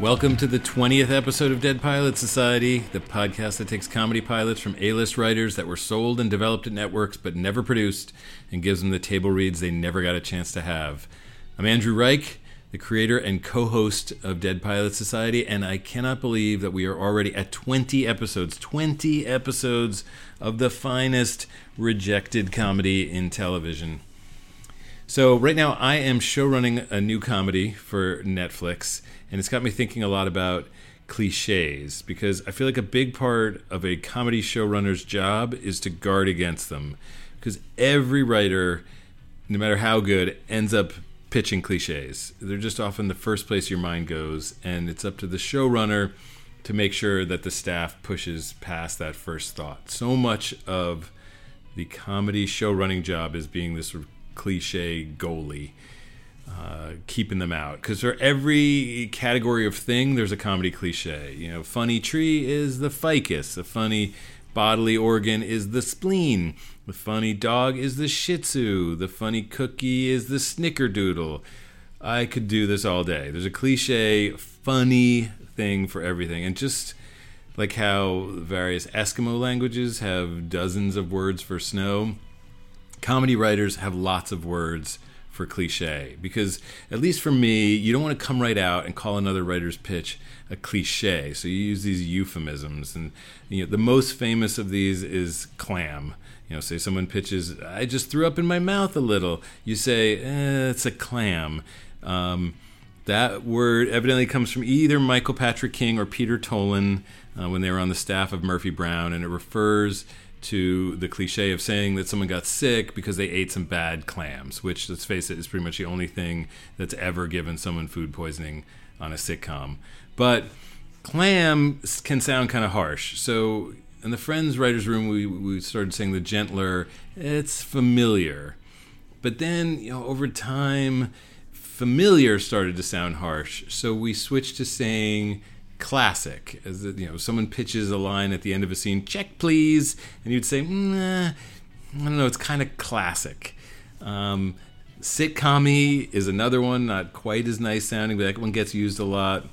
Welcome to the 20th episode of Dead Pilot Society, the podcast that takes comedy pilots from A-list writers that were sold and developed at networks but never produced, and gives them the table reads they never got a chance to have. I'm Andrew Reich, the creator and co-host of Dead Pilot Society, and I cannot believe that we are already at 20 episodes of the finest rejected comedy in television. So right now I am showrunning a new comedy for Netflix, and it's got me thinking a lot about cliches, because I feel like a big part of a comedy showrunner's job is to guard against them, because every writer, no matter how good, ends up pitching cliches. They're just often the first place your mind goes, and it's up to the showrunner to make sure that the staff pushes past that first thought. So much of the comedy showrunning job is being this sort of cliche goalie, keeping them out, because for every category of thing there's a comedy cliche. You know, funny tree is the ficus, a funny bodily organ is the spleen, the funny dog is the shih tzu, the funny cookie is the snickerdoodle. I could do this all day. There's a cliche funny thing for everything, and just like how various Eskimo languages have dozens of words for snow, comedy writers have lots of words for cliche, because at least for me, you don't want to come right out and call another writer's pitch a cliche. So you use these euphemisms, and you know the most famous of these is clam. You know, say someone pitches, "I just threw up in my mouth a little." You say, "It's a clam." That word evidently comes from either Michael Patrick King or Peter Tolan when they were on the staff of Murphy Brown, and it refers to the cliche of saying that someone got sick because they ate some bad clams, which, let's face it, is pretty much the only thing that's ever given someone food poisoning on a sitcom. But clam can sound kind of harsh. So in the Friends writers' room, we started saying the gentler, it's familiar. But then, you know, over time, familiar started to sound harsh. So we switched to saying classic. As you know, someone pitches a line at the end of a scene, "Check, please," and you'd say, "I don't know, it's kind of classic." Sitcom-y is another one, not quite as nice sounding, but that one gets used a lot.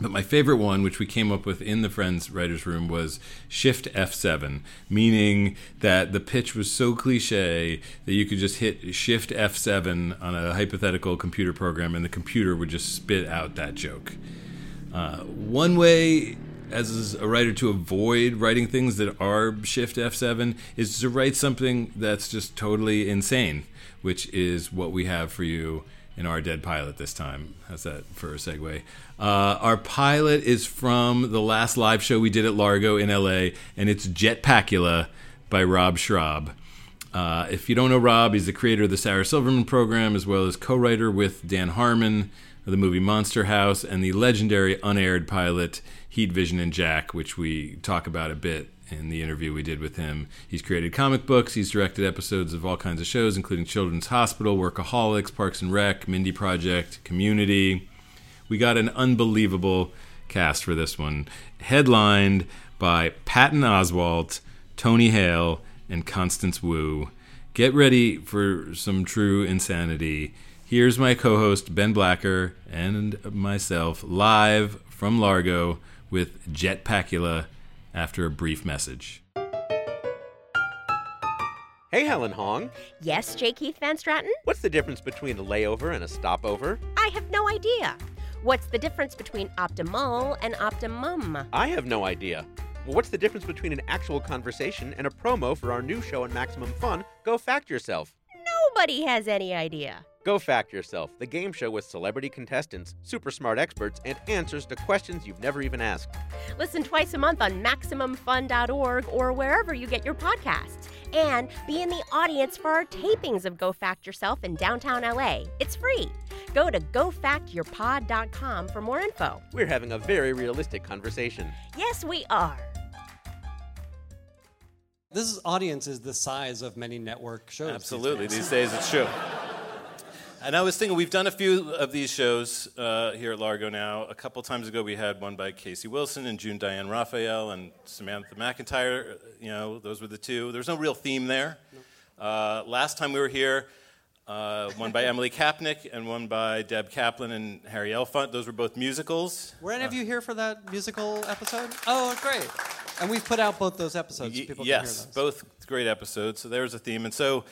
But my favorite one, which we came up with in the Friends writers' room, was shift F7, meaning that the pitch was so cliche that you could just hit shift F7 on a hypothetical computer program, and the computer would just spit out that joke. One way as a writer to avoid writing things that are shift F7 is to write something that's just totally insane, which is what we have for you in our Dead Pilot this time. How's that for a segue? Our pilot is from the last live show we did at Largo in LA, and it's Jetpackula by Rob Schrab. If you don't know Rob, he's the creator of the Sarah Silverman program, as well as co-writer with Dan Harmon of the movie Monster House and the legendary unaired pilot Heat Vision and Jack, which we talk about a bit in the interview we did with him. He's created comic books, he's directed episodes of all kinds of shows, including Children's Hospital, Workaholics, Parks and Rec, Mindy Project, Community. We got an unbelievable cast for this one, headlined by Patton Oswalt, Tony Hale, and Constance Wu. Get ready for some true insanity. Here's my co-host Ben Blacker and myself live from Largo with Jetpackula after a brief message. Hey, Helen Hong. Yes, J. Keith Van Straten? What's the difference between a layover and a stopover? I have no idea. What's the difference between optimal and optimum? I have no idea. Well, what's the difference between an actual conversation and a promo for our new show on Maximum Fun, Go Fact Yourself? Nobody has any idea. Go Fact Yourself, the game show with celebrity contestants, super smart experts, and answers to questions you've never even asked. Listen twice a month on MaximumFun.org or wherever you get your podcasts. And be in the audience for our tapings of Go Fact Yourself in downtown LA. It's free. Go to gofactyourpod.com for more info. We're having a very realistic conversation. Yes, we are. This audience is the size of many network shows. Absolutely. These days it's true. And I was thinking, we've done a few of these shows here at Largo now. A couple times ago, we had one by Casey Wilson and June Diane Raphael and Samantha McIntyre. You know, those were the two. There was no real theme there. No. Last time we were here, One by Emily Kapnick and one by Deb Kaplan and Harry Elfont. Those were both musicals. Were any of you here for that musical episode? Oh, great. And we've put out both those episodes. People can hear those. Yes, both great episodes. So there was a theme. And so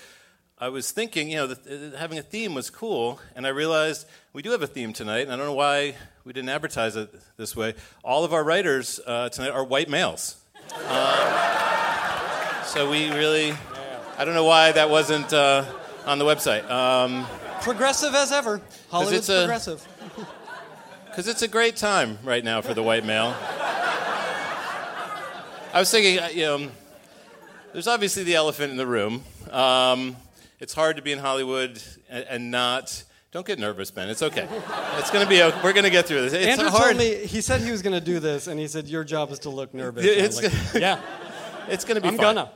I was thinking, you know, having a theme was cool. And I realized we do have a theme tonight. And I don't know why we didn't advertise it this way. All of our writers tonight are white males. So we really... I don't know why that wasn't... on the website. Progressive as ever. Hollywood's progressive. Because it's a great time right now for the white male. I was thinking, you know, there's obviously the elephant in the room. It's hard to be in Hollywood and not... Don't get nervous, Ben. It's okay. It's going to be... We're going to get through this. It's Andrew hard. Told me... He said he was going to do this, and he said, your job is to look nervous. Yeah. It's going to be fun.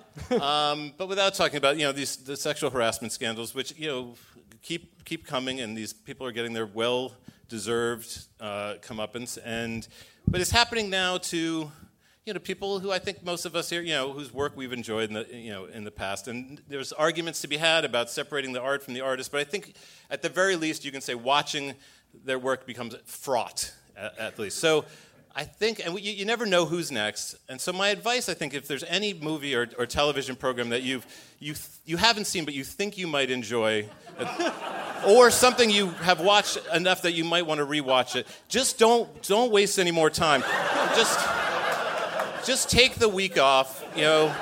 But without talking about, you know, the sexual harassment scandals, which, you know, keep coming, and these people are getting their well-deserved comeuppance. But it's happening now to, you know, people who I think most of us here, you know, whose work we've enjoyed in the past. And there's arguments to be had about separating the art from the artist. But I think at the very least, you can say watching their work becomes fraught, at least. So. I think, and you never know who's next. And so my advice, I think, if there's any movie or television program that you haven't seen but you think you might enjoy, or something you have watched enough that you might want to rewatch it, just don't waste any more time. Just take the week off. You know,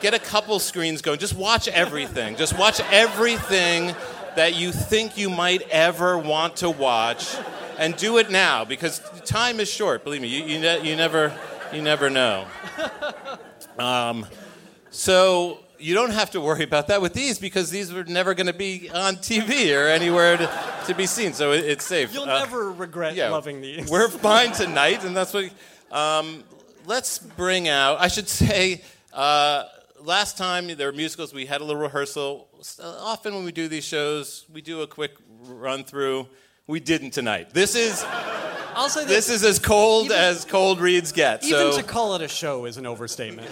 get a couple screens going. Just watch everything. Just watch everything that you think you might ever want to watch. And do it now, because time is short. Believe me, you never know. So you don't have to worry about that with these, because these were never going to be on TV or anywhere to be seen. So it's safe. You'll never regret loving these. We're fine tonight, and that's what. Let's bring out. I should say, last time there were musicals. We had a little rehearsal. Often when we do these shows, we do a quick run through. We didn't tonight. This is as cold reads get. Even to call it a show is an overstatement.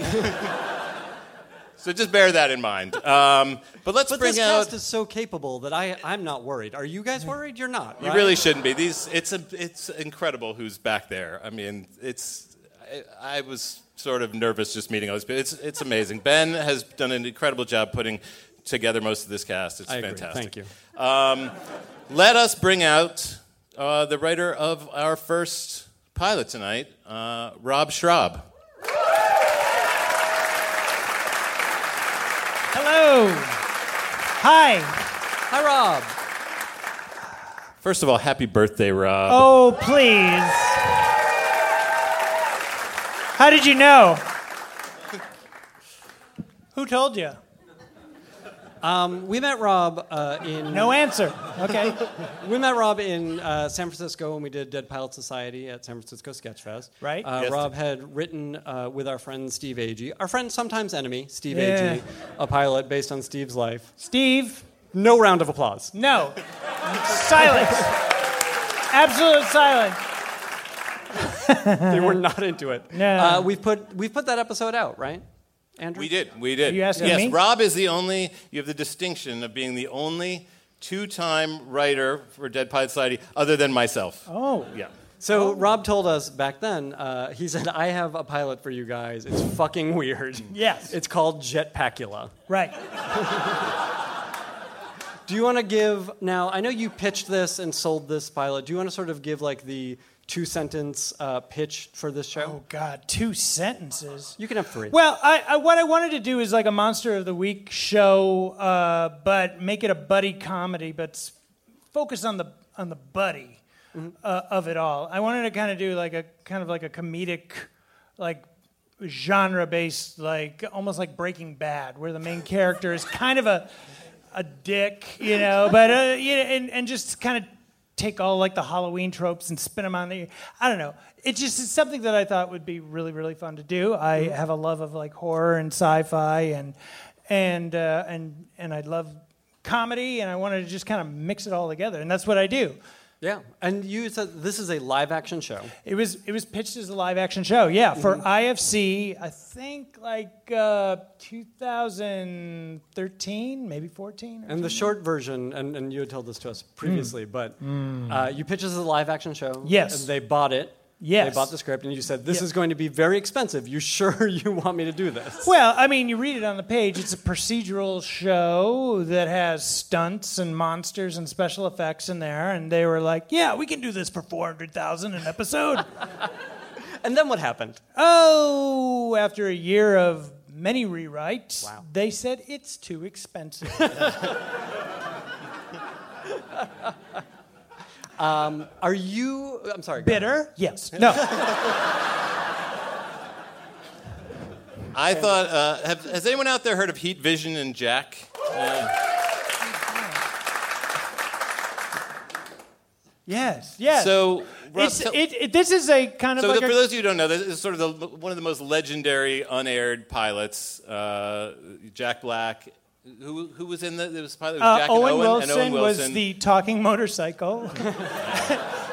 So just bear that in mind. But let's bring out. But this cast is so capable that I'm not worried. Are you guys worried? You're not. Right? You really shouldn't be. It's incredible who's back there. I mean, I was sort of nervous just meeting all these people. It's amazing. Ben has done an incredible job putting together most of this cast. It's fantastic. Agree. Thank you. Let us bring out the writer of our first pilot tonight, Rob Schrab. Hello. Hi. Hi, Rob. First of all, happy birthday, Rob. Oh, please. How did you know? Who told you? We met Rob in... No answer. Okay. We met Rob in San Francisco when we did Dead Pilot Society at San Francisco Sketch Fest. Right. Yes. Rob had written with our friend Steve Agee, our friend, sometimes enemy, Steve Agee, a pilot based on Steve's life. Steve. No round of applause. No. Silence. Absolute silence. They were not into it. No. We've put that episode out, right? Andrew? We did. Are you asking me? Yes, Rob is the only, you have the distinction of being the only two-time writer for Dead Pilot Society other than myself. Oh. Yeah. So Rob told us back then, he said, I have a pilot for you guys. It's fucking weird. Yes. It's called Jetpackula. Right. Do you want to give, now, I know you pitched this and sold this pilot. Do you want to sort of give like the... 2-sentence pitch for this show? Oh, God, 2 sentences? You can have 3. Well, what I wanted to do is like a Monster of the Week show, but make it a buddy comedy, but focus on the buddy of it all. I wanted to kind of do like a comedic, like genre-based, like almost like Breaking Bad, where the main character is kind of a dick, you know, but and just kind of. Take all like the Halloween tropes and spin them on the. I don't know. It just is something that I thought would be really, really fun to do. I have a love of like horror and sci-fi and I love comedy, and I wanted to just kind of mix it all together, and that's what I do. Yeah, and you said this is a live-action show. It was pitched as a live-action show, yeah, for IFC, I think like 2013, maybe 14. Or and the short version, and you had told this to us previously, but you pitched it as a live-action show. Yes. And they bought it. Yes. They bought the script, and you said, this is going to be very expensive. You sure you want me to do this? Well, I mean, you read it on the page. It's a procedural show that has stunts and monsters and special effects in there, and they were like, yeah, we can do this for $400,000 an episode. And then what happened? Oh, after a year of many rewrites, they said, it's too expensive. Are you... I'm sorry. Bitter? Yes. No. I thought... has anyone out there heard of Heat Vision and Jack? Yes, yes. So... this is a kind of... So like for those of you who don't know, this is sort of one of the most legendary unaired pilots. Jack Black... Who was in the... It was pilot Jack and Owen Wilson was the talking motorcycle,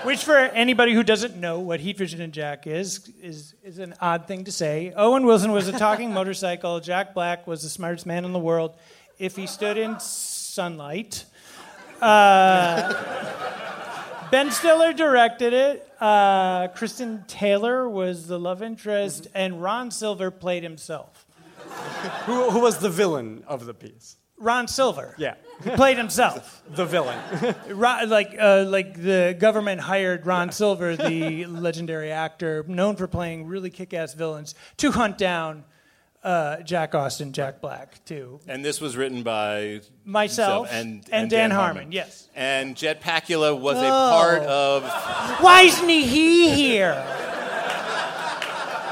which for anybody who doesn't know what Heat Vision and Jack is an odd thing to say. Owen Wilson was a talking motorcycle. Jack Black was the smartest man in the world if he stood in sunlight. Ben Stiller directed it. Kristen Taylor was the love interest, and Ron Silver played himself. Who was the villain of the piece? Ron Silver. Yeah. He played himself. The villain. Like the government hired Ron Silver, the legendary actor, known for playing really kick-ass villains, to hunt down Jack Austin, Jack Black, too. And this was written by... Myself and Dan Harmon, yes. And Jetpackula was a part of... Why isn't he here?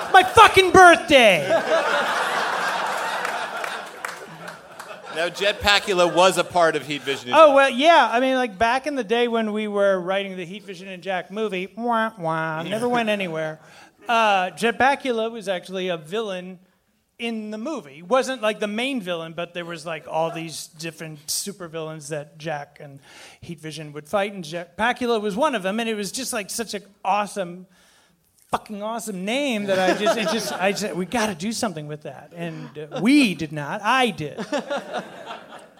It's my fucking birthday! Now, Jetpackula was a part of Heat Vision and Jack. Oh, well, yeah. I mean, like, back in the day when we were writing the Heat Vision and Jack movie, never went anywhere, Jetpackula was actually a villain in the movie. Wasn't, like, the main villain, but there was, like, all these different supervillains that Jack and Heat Vision would fight, and Jetpackula was one of them, and it was just, like, such an awesome... fucking awesome name that I just we got to do something with that, and we did not. I did.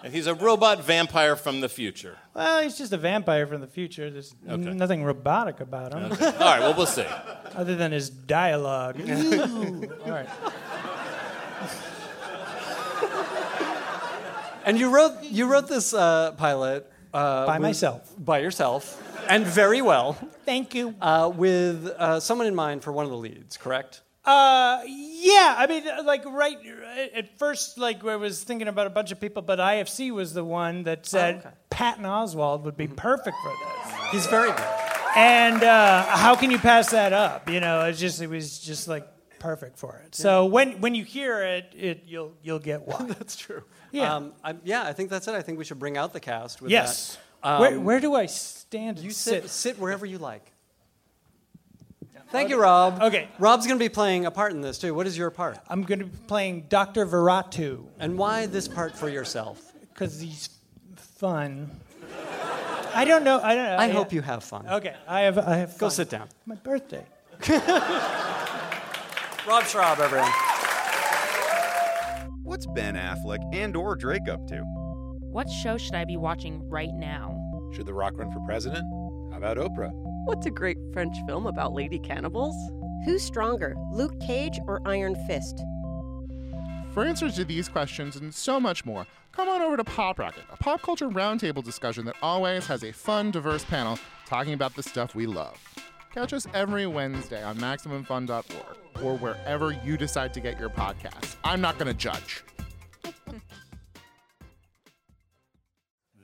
And he's a robot vampire from the future. Well, he's just a vampire from the future. There's nothing robotic about him. Okay. All right. Well, we'll see. Other than his dialogue. Ooh. All right. And you wrote this pilot myself. By yourself. And very well. Thank you. With someone in mind for one of the leads, correct? Yeah. I mean, like, right at first, like, I was thinking about a bunch of people, but IFC was the one that said Patton Oswalt would be perfect for this. He's very good. And how can you pass that up? You know, it was just like perfect for it. Yeah. So when you hear it you'll get why. That's true. Yeah. I think that's it. I think we should bring out the cast. With that. Where do I stand? You sit wherever you like. Thank you, Rob. Okay. Rob's going to be playing a part in this, too. What is your part? I'm going to be playing Dr. Veratu. And why this part for yourself? Because he's fun. I don't know. I hope you have fun. Okay. I have fun. Go sit down. It's my birthday. Rob Schrab, everyone. What's Ben Affleck and or Drake up to? What show should I be watching right now? Should The Rock run for president? How about Oprah? What's a great French film about lady cannibals? Who's stronger, Luke Cage or Iron Fist? For answers to these questions and so much more, come on over to Pop Rocket, a pop culture roundtable discussion that always has a fun, diverse panel talking about the stuff we love. Catch us every Wednesday on MaximumFun.org or wherever you decide to get your podcasts. I'm not going to judge.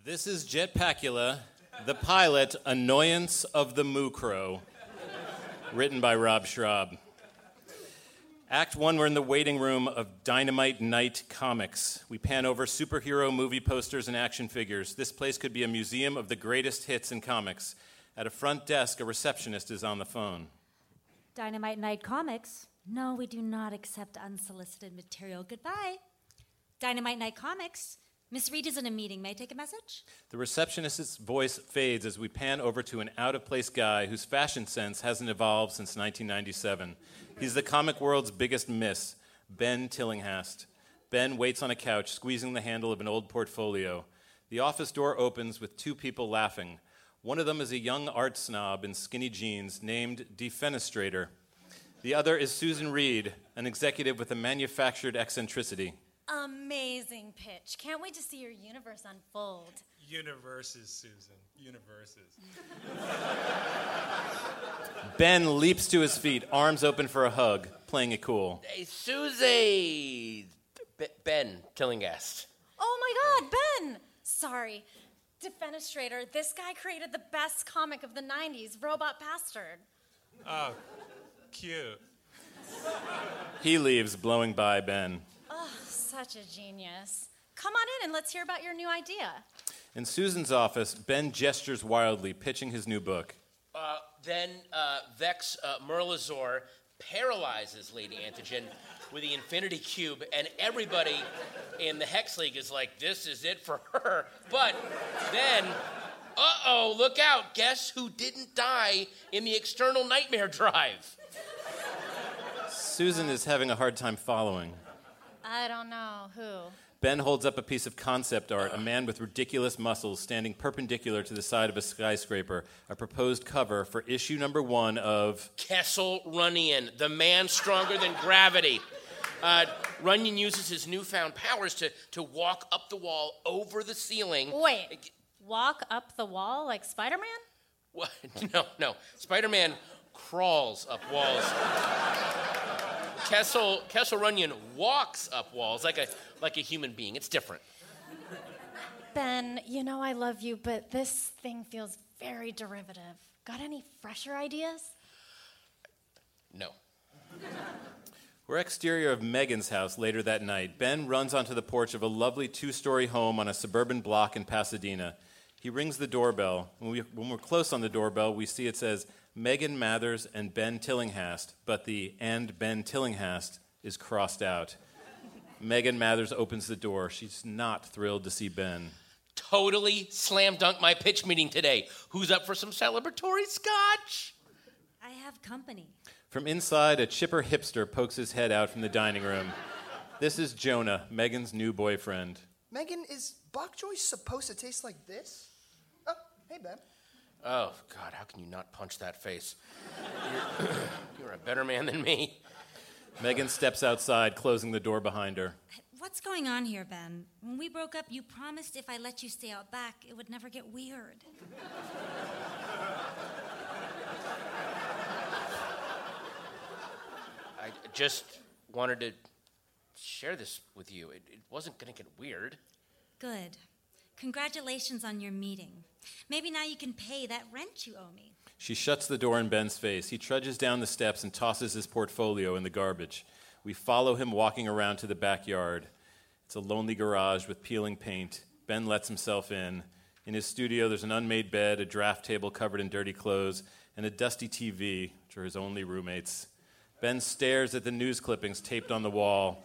This is Jetpackula, the pilot, Annoyance of the Moo Crow, written by Rob Schrab. Act 1, we're in the waiting room of Dynamite Nite Comics. We pan over superhero movie posters and action figures. This place could be a museum of the greatest hits in comics. At a front desk, a receptionist is on the phone. Dynamite Nite Comics? No, we do not accept unsolicited material. Goodbye. Dynamite Nite Comics? Miss Reed is in a meeting. May I take a message? The receptionist's voice fades as we pan over to an out-of-place guy whose fashion sense hasn't evolved since 1997. He's the comic world's biggest miss, Ben Tillinghast. Ben waits on a couch, squeezing the handle of an old portfolio. The office door opens with two people laughing. One of them is a young art snob in skinny jeans named Defenestrator. The other is Susan Reed, an executive with a manufactured eccentricity. Amazing pitch. Can't wait to see your universe unfold. Universes, Susan. Universes. Ben leaps to his feet, arms open for a hug, playing it cool. Hey, Susie! Ben Tillinghast. Oh my God, Ben! Sorry. Defenestrator, this guy created the best comic of the 90s, Robot Bastard. Oh, cute. He leaves, blowing by Ben. Such a genius. Come on in and let's hear about your new idea. In Susan's office, Ben gestures wildly, pitching his new book. Then Vex Merlazor paralyzes Lady Antigen with the Infinity Cube, and everybody in the Hex League is like, this is it for her. But then, uh-oh, look out. Guess who didn't die in the external nightmare drive? Susan is having a hard time following. I don't know who. Ben holds up a piece of concept art, a man with ridiculous muscles standing perpendicular to the side of a skyscraper, a proposed cover for issue number 1 of... Kessel Runyon, the man stronger than gravity. Runyon uses his newfound powers to walk up the wall over the ceiling. Wait, walk up the wall like Spider-Man? What? No. Spider-Man crawls up walls. Kessel Runyon walks up walls like a human being. It's different. Ben, you know I love you, but this thing feels very derivative. Got any fresher ideas? No. We're exterior of Megan's house later that night. Ben runs onto the porch of a lovely two-story home on a suburban block in Pasadena. He rings the doorbell. When we're close on the doorbell, we see it says, Megan Mathers and Ben Tillinghast, but the "and Ben Tillinghast" is crossed out. Megan Mathers opens the door. She's not thrilled to see Ben. Totally slam dunk my pitch meeting today. Who's up for some celebratory scotch? I have company. From inside, a chipper hipster pokes his head out from the dining room. This is Jonah, Megan's new boyfriend. Megan, is bok choy supposed to taste like this? Oh, hey, Ben. Oh, God, how can you not punch that face? You're a better man than me. Megan steps outside, closing the door behind her. What's going on here, Ben? When we broke up, you promised if I let you stay out back, it would never get weird. I just wanted to share this with you. It wasn't going to get weird. Good. Congratulations on your meeting. Maybe now you can pay that rent you owe me. She shuts the door in Ben's face. He trudges down the steps and tosses his portfolio in the garbage. We follow him walking around to the backyard. It's a lonely garage with peeling paint. Ben lets himself in. In his studio, there's an unmade bed, a draft table covered in dirty clothes, and a dusty TV, which are his only roommates. Ben stares at the news clippings taped on the wall.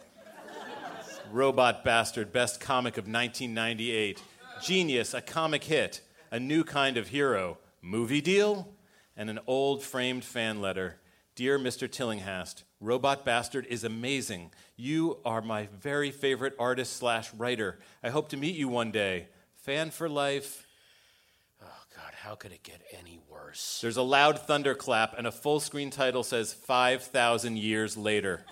Robot Bastard, best comic of 1998. Genius, a comic hit, a new kind of hero, movie deal, and an old framed fan letter. Dear Mr. Tillinghast, Robot Bastard is amazing. You are my very favorite artist/writer. I hope to meet you one day. Fan for life. Oh, God, how could it get any worse? There's a loud thunderclap, and a full-screen title says 5,000 years later.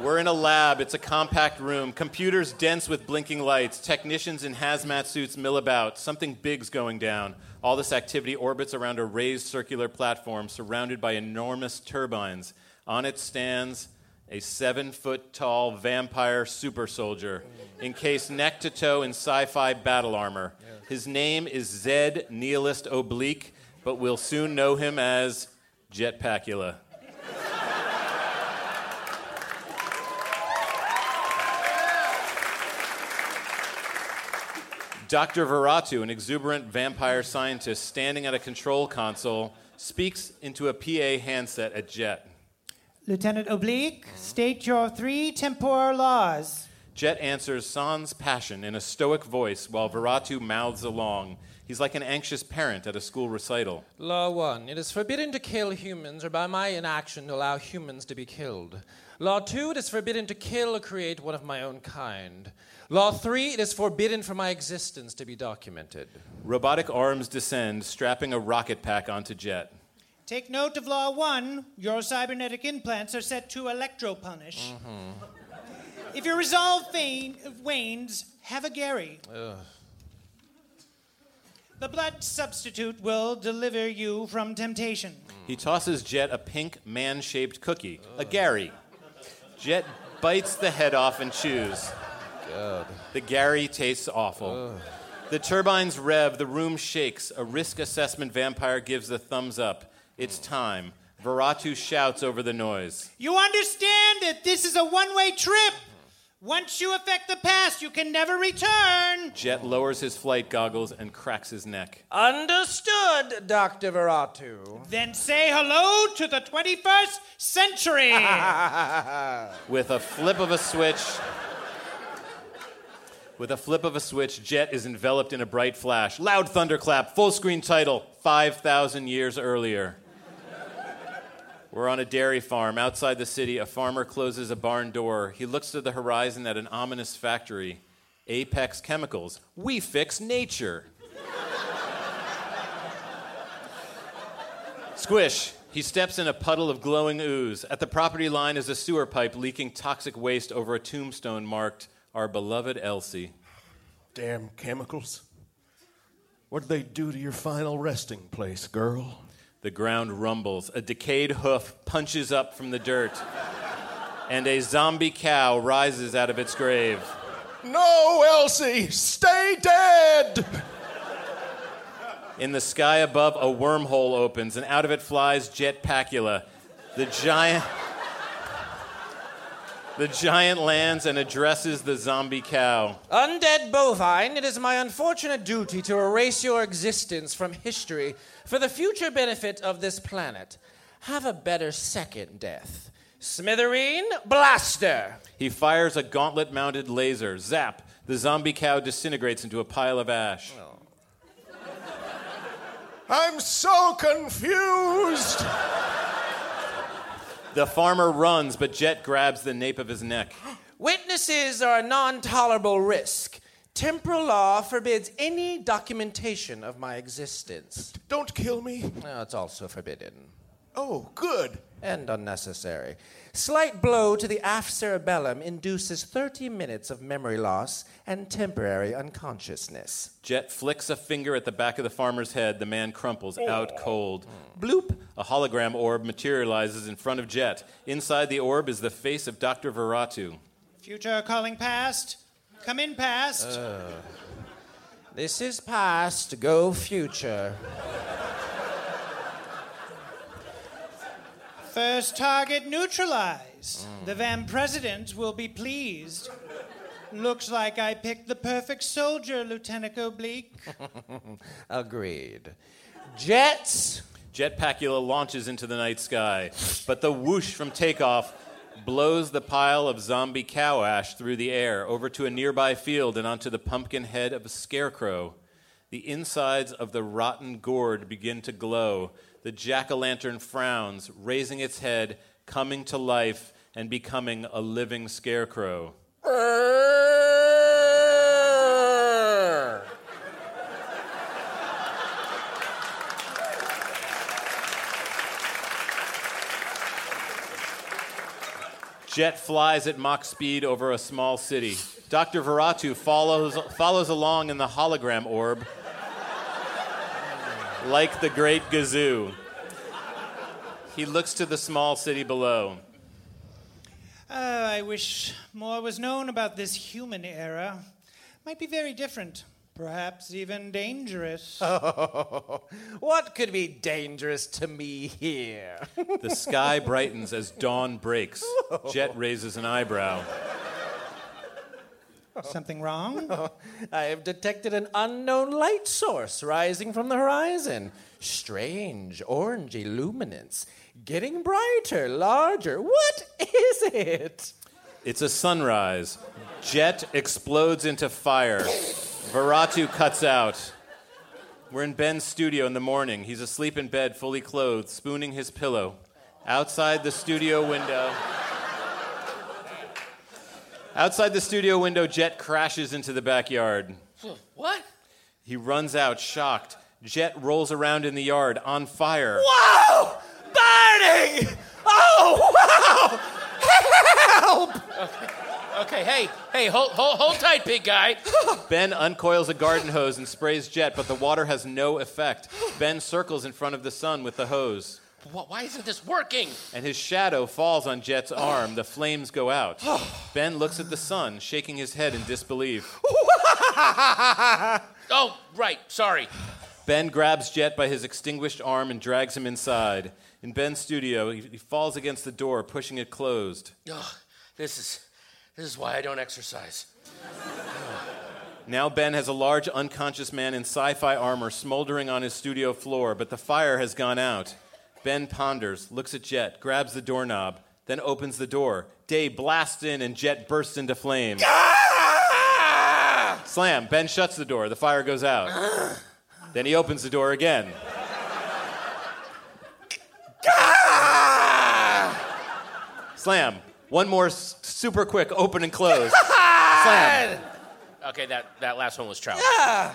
We're in a lab. It's a compact room. Computers dense with blinking lights. Technicians in hazmat suits mill about. Something big's going down. All this activity orbits around a raised circular platform surrounded by enormous turbines. On it stands a 7-foot-tall vampire super soldier, encased neck to toe in sci-fi battle armor. His name is Zed Nihilist Oblique, but we'll soon know him as Jetpackula. Dr. Veratu, an exuberant vampire scientist standing at a control console, speaks into a PA handset at Jet. Lieutenant Oblique, state your three temporal laws. Jet answers Sans' passion in a stoic voice while Veratu mouths along. He's like an anxious parent at a school recital. Law 1, it is forbidden to kill humans or by my inaction allow humans to be killed. Law 2, it is forbidden to kill or create one of my own kind. Law 3, it is forbidden for my existence to be documented. Robotic arms descend, strapping a rocket pack onto Jet. Take note of Law 1, your cybernetic implants are set to electro-punish. Mm-hmm. If your resolve wanes, have a Gary. Ugh. The blood substitute will deliver you from temptation. He tosses Jet a pink, man-shaped cookie, a Gary. Jet bites the head off and chews. God. The Gary tastes awful. The turbines rev, the room shakes. A risk assessment vampire gives the thumbs up. It's time. Veratu shouts over the noise. You understand that this is a one-way trip. Once you affect the past, you can never return. Jet lowers his flight goggles and cracks his neck. Understood, Dr. Veratu. Then say hello to the 21st century. With a flip of a switch... With a flip of a switch, Jet is enveloped in a bright flash. Loud thunderclap, full-screen title, 5,000 years earlier. We're on a dairy farm. Outside the city, a farmer closes a barn door. He looks to the horizon at an ominous factory. Apex Chemicals. We fix nature. Squish. He steps in a puddle of glowing ooze. At the property line is a sewer pipe leaking toxic waste over a tombstone marked, Our Beloved Elsie. Damn chemicals. What'd they do to your final resting place, girl? The ground rumbles. A decayed hoof punches up from the dirt. And a zombie cow rises out of its grave. No, Elsie! Stay dead! In the sky above, a wormhole opens, and out of it flies Jetpackula. The giant lands and addresses the zombie cow. Undead bovine, it is my unfortunate duty to erase your existence from history for the future benefit of this planet. Have a better second death. Smithereen Blaster. He fires a gauntlet-mounted laser. Zap. The zombie cow disintegrates into a pile of ash. Oh. I'm so confused. The farmer runs, but Jet grabs the nape of his neck. Witnesses are a non-tolerable risk. Temporal law forbids any documentation of my existence. Don't kill me. No, it's also forbidden. Oh, good. And unnecessary. Slight blow to the aft cerebellum induces 30 minutes of memory loss and temporary unconsciousness. Jet flicks a finger at the back of the farmer's head. The man crumples out cold. Bloop! A hologram orb materializes in front of Jet. Inside the orb is the face of Dr. Veratu. Future calling past. Come in past. This is past. Go future. First target neutralized. The Van President will be pleased. Looks like I picked the perfect soldier, Lieutenant Oblique. Agreed. Jets! Jetpackula launches into the night sky, but the whoosh from takeoff blows the pile of zombie cow ash through the air over to a nearby field and onto the pumpkin head of a scarecrow. The insides of the rotten gourd begin to glow. The jack-o'-lantern frowns, raising its head, coming to life, and becoming a living scarecrow. Jet flies at mock speed over a small city. Dr. Veratu follows along in the hologram orb, like the great Gazoo. He looks to the small city below. I wish more was known about this human era. Might be very different, perhaps even dangerous. Oh, what could be dangerous to me here? The sky brightens as dawn breaks. Jet raises an eyebrow. Something wrong? I have detected an unknown light source rising from the horizon. Strange, orangey luminance. Getting brighter, larger. What is it? It's a sunrise. Jet explodes into fire. Veratu cuts out. We're in Ben's studio in the morning. He's asleep in bed, fully clothed, spooning his pillow. Outside the studio window, Jet crashes into the backyard. What? He runs out, shocked. Jet rolls around in the yard, on fire. Wow! Burning! Oh, wow! Help! Okay, hey, hold tight, big guy. Ben uncoils a garden hose and sprays Jet, but the water has no effect. Ben circles in front of the sun with the hose. Why isn't this working? And his shadow falls on Jet's arm. The flames go out. Ben looks at the sun, shaking his head in disbelief. Oh, right, sorry. Ben grabs Jet by his extinguished arm and drags him inside. In Ben's studio, he falls against the door, pushing it closed. Ugh, this is why I don't exercise. Now Ben has a large unconscious man in sci-fi armor smoldering on his studio floor, but the fire has gone out. Ben ponders, looks at Jet, grabs the doorknob, then opens the door. Day blasts in and Jet bursts into flames. Ah! Slam! Ben shuts the door. The fire goes out. Ah. Then he opens the door again. Slam. One more super quick open and close. Slam. Okay, that last one was trout. Yeah.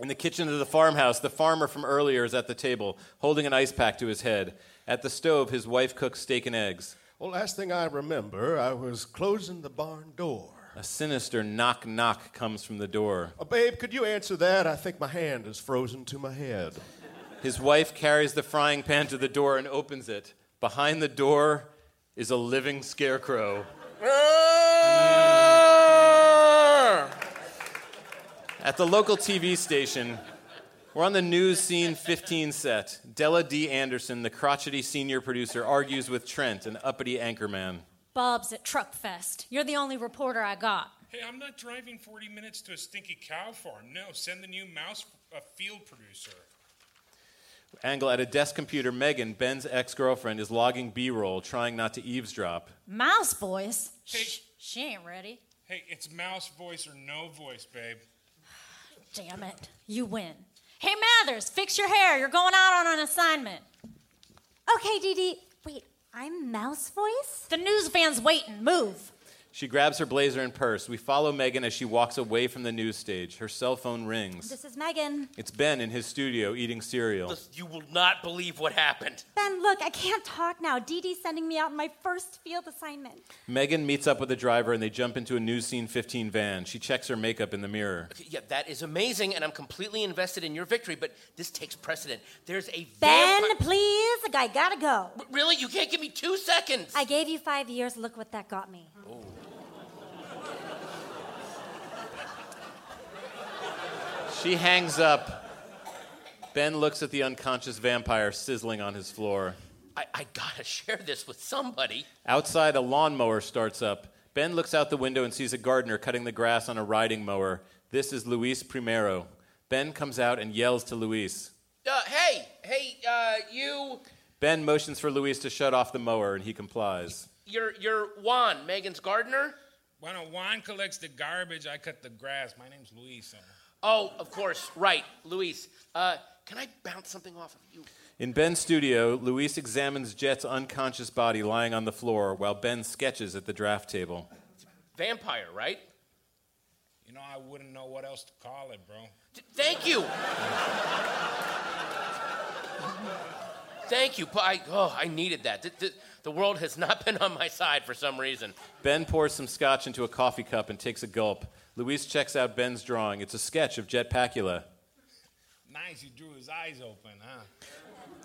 In the kitchen of the farmhouse, the farmer from earlier is at the table, holding an ice pack to his head. At the stove, his wife cooks steak and eggs. Well, last thing I remember, I was closing the barn door. A sinister knock-knock comes from the door. Oh, babe, could you answer that? I think my hand is frozen to my head. His wife carries the frying pan to the door and opens it. Behind the door is a living scarecrow. At the local TV station, we're on the News Scene 15 set. Della D. Anderson, the crotchety senior producer, argues with Trent, an uppity anchorman. Bob's at Truck Fest. You're the only reporter I got. Hey, I'm not driving 40 minutes to a stinky cow farm. No, send the new mouse field producer. Angle at a desk computer, Megan, Ben's ex-girlfriend, is logging B-roll, trying not to eavesdrop. Mouse voice? Hey. She ain't ready. Hey, it's mouse voice or no voice, babe. Damn it. You win. Hey, Mathers, fix your hair. You're going out on an assignment. Okay, Dee Dee. Wait, I'm mouse voice? The news van's waiting. Move. She grabs her blazer and purse. We follow Megan as she walks away from the news stage. Her cell phone rings. This is Megan. It's Ben in his studio eating cereal. You will not believe what happened. Ben, look, I can't talk now. Dee Dee's sending me out on my first field assignment. Megan meets up with the driver, and they jump into a News Scene 15 van. She checks her makeup in the mirror. Okay, yeah, that is amazing, and I'm completely invested in your victory, but this takes precedent. There's a Ben, please, I gotta go. Really? You can't give me 2 seconds. I gave you 5 years. Look what that got me. Oh. She hangs up. Ben looks at the unconscious vampire sizzling on his floor. I gotta share this with somebody. Outside, a lawnmower starts up. Ben looks out the window and sees a gardener cutting the grass on a riding mower. This is Luis Primero. Ben comes out and yells to Luis. You... Ben motions for Luis to shut off the mower, and he complies. You're Juan, Megan's gardener? When a Juan collects the garbage, I cut the grass. My name's Luis. Oh, of course, right, Luis. Can I bounce something off of you? In Ben's studio, Luis examines Jet's unconscious body lying on the floor while Ben sketches at the draft table. It's a vampire, right? You know, I wouldn't know what else to call it, bro. Thank you. Thank you. I needed that. The world has not been on my side for some reason. Ben pours some scotch into a coffee cup and takes a gulp. Luis checks out Ben's drawing. It's a sketch of Jetpackula. Nice, you drew his eyes open, huh?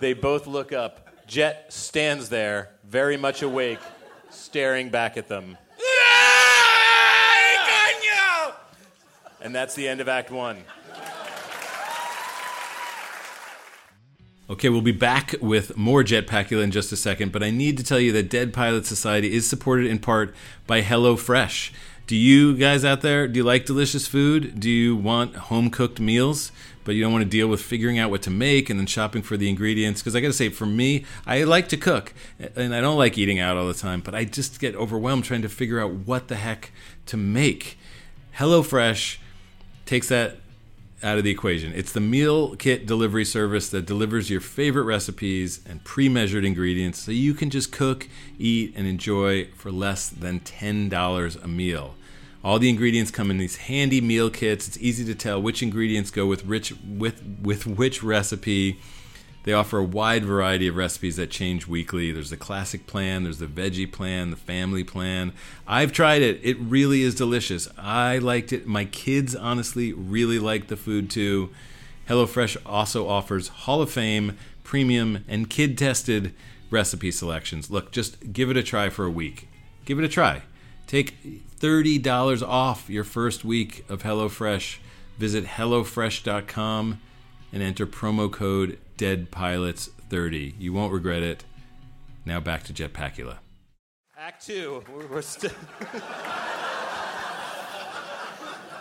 They both look up. Jet stands there, very much awake, staring back at them. And that's the end of Act 1. Okay, we'll be back with more Jetpackula in just a second, but I need to tell you that Dead Pilot Society is supported in part by HelloFresh. Do you guys out there, do you like delicious food? Do you want home-cooked meals, but you don't want to deal with figuring out what to make and then shopping for the ingredients? Because I got to say, for me, I like to cook, and I don't like eating out all the time, but I just get overwhelmed trying to figure out what the heck to make. HelloFresh takes that out of the equation. It's the meal kit delivery service that delivers your favorite recipes and pre-measured ingredients so you can just cook, eat, and enjoy for less than $10 a meal. All the ingredients come in these handy meal kits. It's easy to tell which ingredients go with which recipe. They offer a wide variety of recipes that change weekly. There's the classic plan, there's the veggie plan, the family plan. I've tried it. It really is delicious. I liked it. My kids, honestly, really liked the food, too. HelloFresh also offers Hall of Fame, premium, and kid-tested recipe selections. Look, just give it a try for a week. Give it a try. Take $30 off your first week of HelloFresh. Visit HelloFresh.com and enter promo code DeadPilots30. You won't regret it. Now back to Jetpackula. Act two.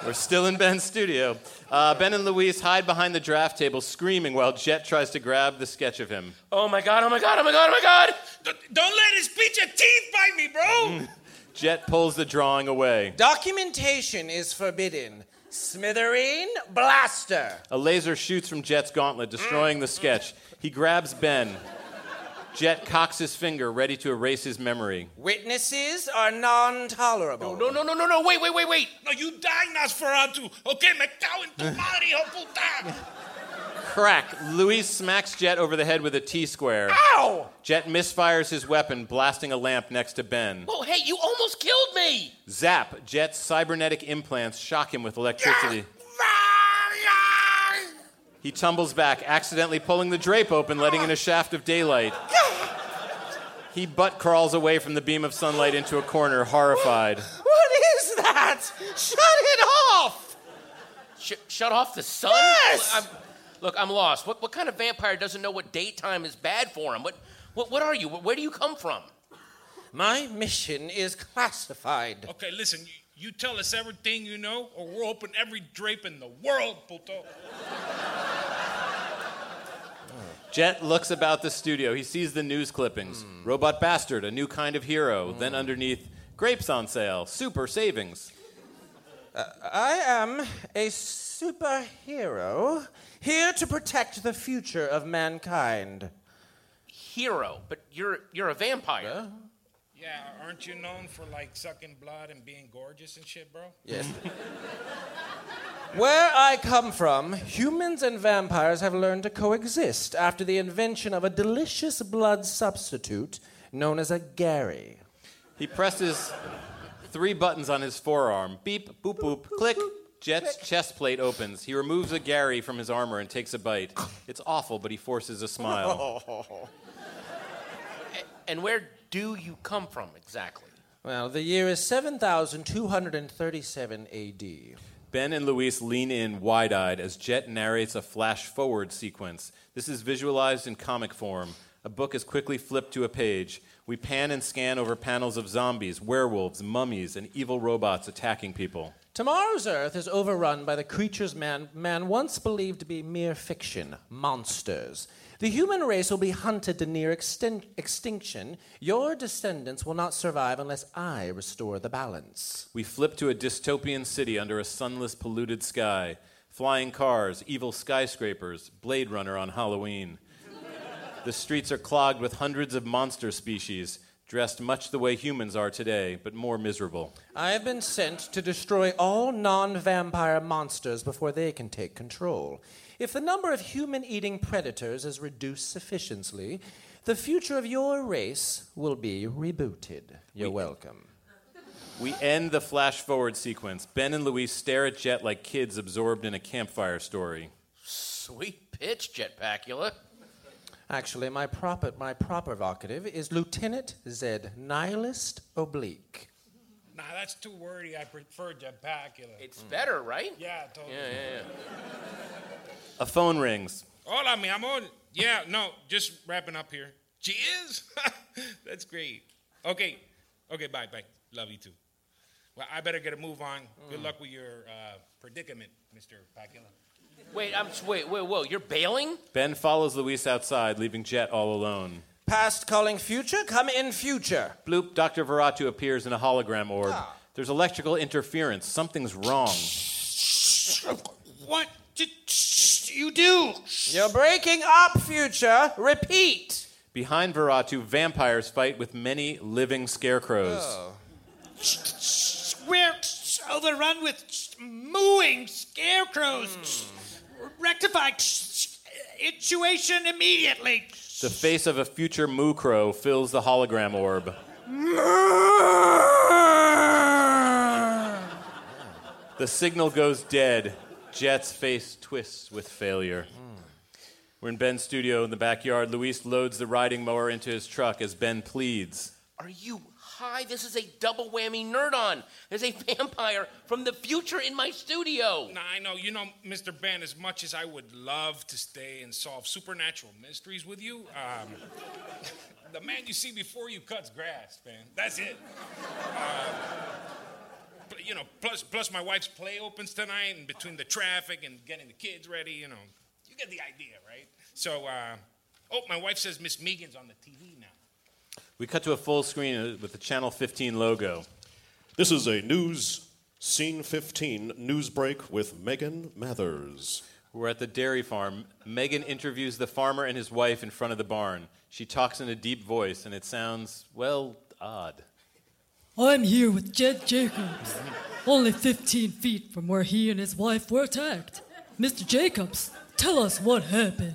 We're still in Ben's studio. Ben and Luis hide behind the draft table screaming while Jet tries to grab the sketch of him. Oh my god, oh my god, oh my god, oh my god! Don't let his pizza teeth bite me, bro! Jet pulls the drawing away. Documentation is forbidden. Smithereen blaster. A laser shoots from Jet's gauntlet, destroying the sketch. He grabs Ben. Jet cocks his finger, ready to erase his memory. Witnesses are non-tolerable. No, wait. No, you diagnosed Veratu. Okay, me cago en tu madre, hijo puta. Crack. Luis smacks Jet over the head with a T-square. Ow! Jet misfires his weapon, blasting a lamp next to Ben. Whoa, hey, you almost killed me! Zap. Jet's cybernetic implants shock him with electricity. He tumbles back, accidentally pulling the drape open, letting in a shaft of daylight. He butt crawls away from the beam of sunlight into a corner, horrified. What is that? Shut it off! Shut off the sun? Yes! Look, I'm lost. What kind of vampire doesn't know what daytime is bad for him? What are you? Where do you come from? My mission is classified. Okay, listen. You tell us everything you know, or we'll open every drape in the world, puto. Jet looks about the studio. He sees the news clippings. Robot Bastard, a new kind of hero. Then underneath, grapes on sale, super savings. I am a superhero, here to protect the future of mankind. Hero, but you're a vampire. Yeah, aren't you known for, like, sucking blood and being gorgeous and shit, bro? Yes. Where I come from, humans and vampires have learned to coexist after the invention of a delicious blood substitute known as a Gary. He presses 3 buttons on his forearm. Beep, boop, boop, click. Jet's chest plate opens. He removes a Gary from his armor and takes a bite. It's awful, but he forces a smile. Oh. And where do you come from exactly? Well, the year is 7,237 A.D. Ben and Luis lean in wide-eyed as Jet narrates a flash-forward sequence. This is visualized in comic form. A book is quickly flipped to a page. We pan and scan over panels of zombies, werewolves, mummies, and evil robots attacking people. Tomorrow's Earth is overrun by the creatures man once believed to be mere fiction, monsters. The human race will be hunted to near extinction. Your descendants will not survive unless I restore the balance. We flip to a dystopian city under a sunless, polluted sky. Flying cars, evil skyscrapers, Blade Runner on Halloween. The streets are clogged with hundreds of monster species, dressed much the way humans are today, but more miserable. I have been sent to destroy all non-vampire monsters before they can take control. If the number of human-eating predators is reduced sufficiently, the future of your race will be rebooted. You're welcome. We end the flash-forward sequence. Ben and Luis stare at Jet like kids absorbed in a campfire story. Sweet pitch, Jetpackula. Actually, my proper vocative is Lieutenant Zed Nihilist Oblique. Nah, that's too wordy. I prefer Jetpackula. It's better, right? Yeah, totally. Yeah. A phone rings. Hola, mi amor. Yeah, no, just wrapping up here. Cheers? That's great. Okay, bye. Love you too. Well, I better get a move on. Good luck with your predicament, Mr. Pacula. Wait, whoa, you're bailing? Ben follows Luis outside, leaving Jet all alone. Past calling future, come in future. Bloop, Dr. Veratu appears in a hologram orb. Ah. There's electrical interference. Something's wrong. What did you do? You're breaking up, future. Repeat. Behind Veratu, vampires fight with many living scarecrows. Oh. We're overrun with mooing scarecrows. Rectify situation immediately. The face of a future moo crow fills the hologram orb. The signal goes dead. Jet's face twists with failure. We're in Ben's studio in the backyard. Luis loads the riding mower into his truck as Ben pleads. Are you high? This is a double whammy nerd-on. There's a vampire from the future in my studio. Now, I know. You know, Mr. Ben, as much as I would love to stay and solve supernatural mysteries with you, the man you see before you cuts grass, Ben. That's it. You know, plus my wife's play opens tonight, and between the traffic and getting the kids ready, you know, you get the idea, right? So, my wife says Miss Megan's on the TV now. We cut to a full screen with the Channel 15 logo. This is a News Scene 15 news break with Megan Mathers. We're at the dairy farm. Megan interviews the farmer and his wife in front of the barn. She talks in a deep voice, and it sounds, well, odd. I'm here with Jed Jacobs, only 15 feet from where he and his wife were attacked. Mr. Jacobs, tell us what happened.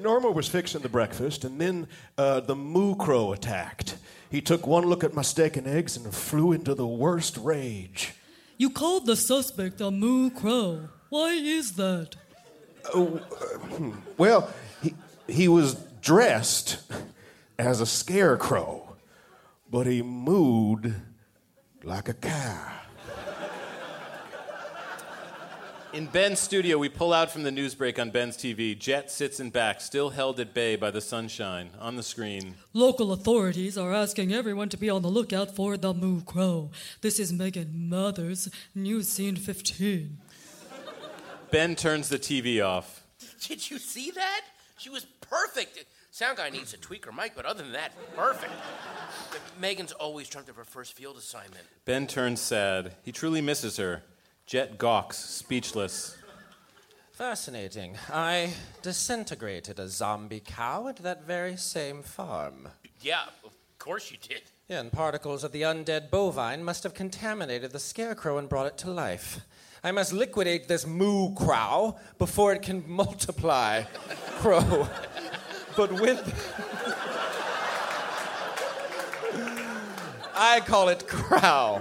Norma was fixing the breakfast, and then the moo crow attacked. He took one look at my steak and eggs and flew into the worst rage. You called the suspect a moo crow. Why is that? Well, he was dressed as a scarecrow, but he mooed like a cow. In Ben's studio, we pull out from the news break on Ben's TV. Jet sits in back, still held at bay by the sunshine. On the screen, local authorities are asking everyone to be on the lookout for the moo crow. This is Megan Mathers, News Scene 15. Ben turns the TV off. Did you see that? She was perfect. Sound guy needs a tweaker mic, but other than that, perfect. Megan's always trumped up her first field assignment. Ben turns sad. He truly misses her. Jet gawks, speechless. Fascinating. I disintegrated a zombie cow at that very same farm. Yeah, of course you did. Yeah, and particles of the undead bovine must have contaminated the scarecrow and brought it to life. I must liquidate this moo crow before it can multiply. Crow. But with... I call it crow.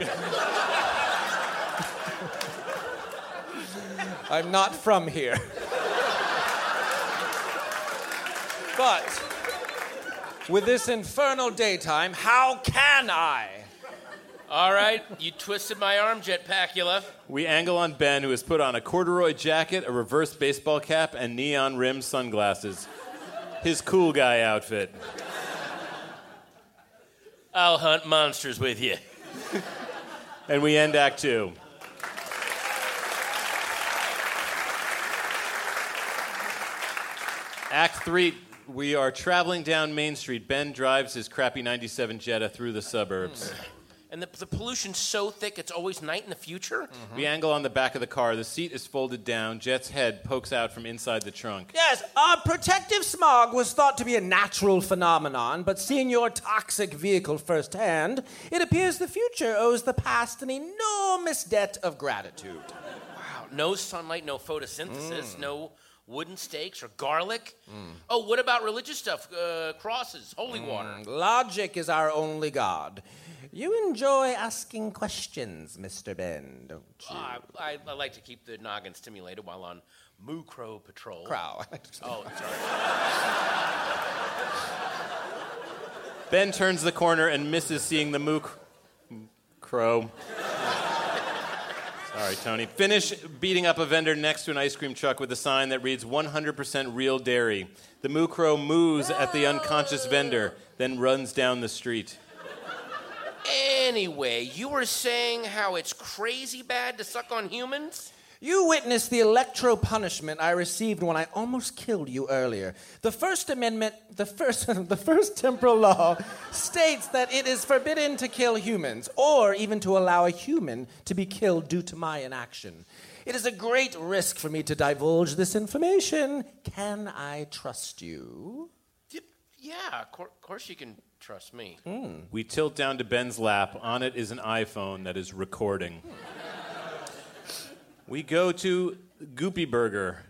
I'm not from here. But with this infernal daytime, how can I? All right, you twisted my arm, Jetpackula. We angle on Ben, who has put on a corduroy jacket, a reverse baseball cap, and neon-rimmed sunglasses. His cool guy outfit. I'll hunt monsters with you. And we end Act 2. Act 3, we are traveling down Main Street. Ben drives his crappy 97 Jetta through the suburbs. And the pollution's so thick, it's always night in the future? Mm-hmm. We angle on the back of the car. The seat is folded down. Jet's head pokes out from inside the trunk. Yes, protective smog was thought to be a natural phenomenon, but seeing your toxic vehicle firsthand, it appears the future owes the past an enormous debt of gratitude. Wow, no sunlight, no photosynthesis, no wooden stakes or garlic. Oh, what about religious stuff? Crosses, holy water. Logic is our only god. You enjoy asking questions, Mr. Ben, don't you? I like to keep the noggin stimulated while on moo crow patrol. Crow. Oh, sorry. Ben turns the corner and misses seeing the moo crow. All right, Tony. Finish beating up a vendor next to an ice cream truck with a sign that reads 100% real dairy. The moo crow moos at the unconscious vendor, then runs down the street. Anyway, you were saying how it's crazy bad to suck on humans? You witnessed the electro-punishment I received when I almost killed you earlier. The First Amendment, the first temporal law states that it is forbidden to kill humans or even to allow a human to be killed due to my inaction. It is a great risk for me to divulge this information. Can I trust you? Yeah, of course you can trust me. Mm. We tilt down to Ben's lap. On it is an iPhone that is recording. We go to Goopy Burger.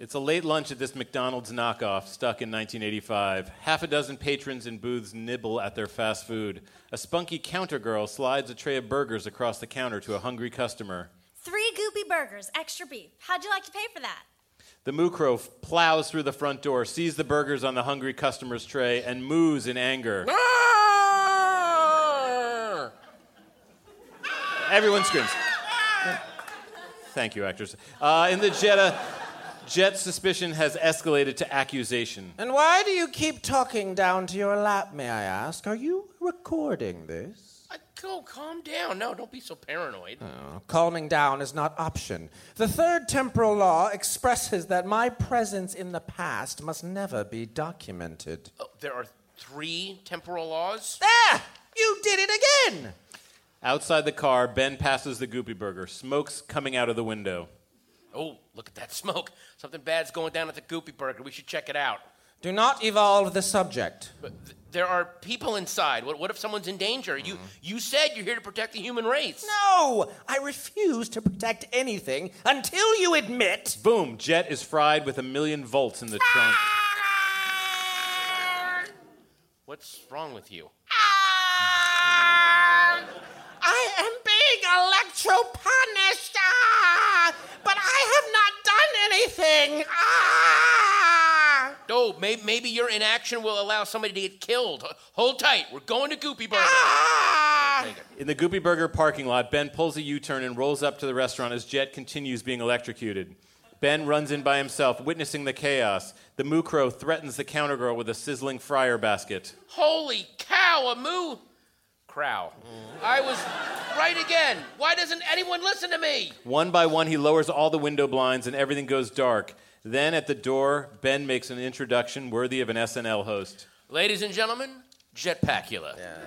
It's a late lunch at this McDonald's knockoff stuck in 1985. Half a dozen patrons in booths nibble at their fast food. A spunky counter girl slides a tray of burgers across the counter to a hungry customer. 3 Goopy Burgers, extra beef. How'd you like to pay for that? The moo crow plows through the front door, sees the burgers on the hungry customer's tray, and moos in anger. Everyone screams. Thank you, actors. In the Jetta, Jet's suspicion has escalated to accusation. And why do you keep talking down to your lap, may I ask? Are you recording this? Oh, calm down. No, don't be so paranoid. Oh, calming down is not option. The third temporal law expresses that my presence in the past must never be documented. Oh, there are 3 temporal laws? Ah! You did it again! Outside the car, Ben passes the Goopy Burger. Smoke's coming out of the window. Oh, look at that smoke. Something bad's going down at the Goopy Burger. We should check it out. Do not evolve the subject. But there are people inside. What if someone's in danger? Mm. You said you're here to protect the human race. No! I refuse to protect anything until you admit... Boom! Jet is fried with 1,000,000 volts in the trunk. What's wrong with you? Electro-punished, but I have not done anything, Oh, maybe your inaction will allow somebody to get killed. Hold tight, we're going to Goopy Burger. In the Goopy Burger parking lot, Ben pulls a U-turn and rolls up to the restaurant as Jet continues being electrocuted. Ben runs in by himself, witnessing the chaos. The moo crow threatens the counter girl with a sizzling fryer basket. Holy cow, a moo... Crow. I was right again. Why doesn't anyone listen to me? One by one, he lowers all the window blinds and everything goes dark. Then at the door, Ben makes an introduction worthy of an SNL host. Ladies and gentlemen, Jetpackula. Yes.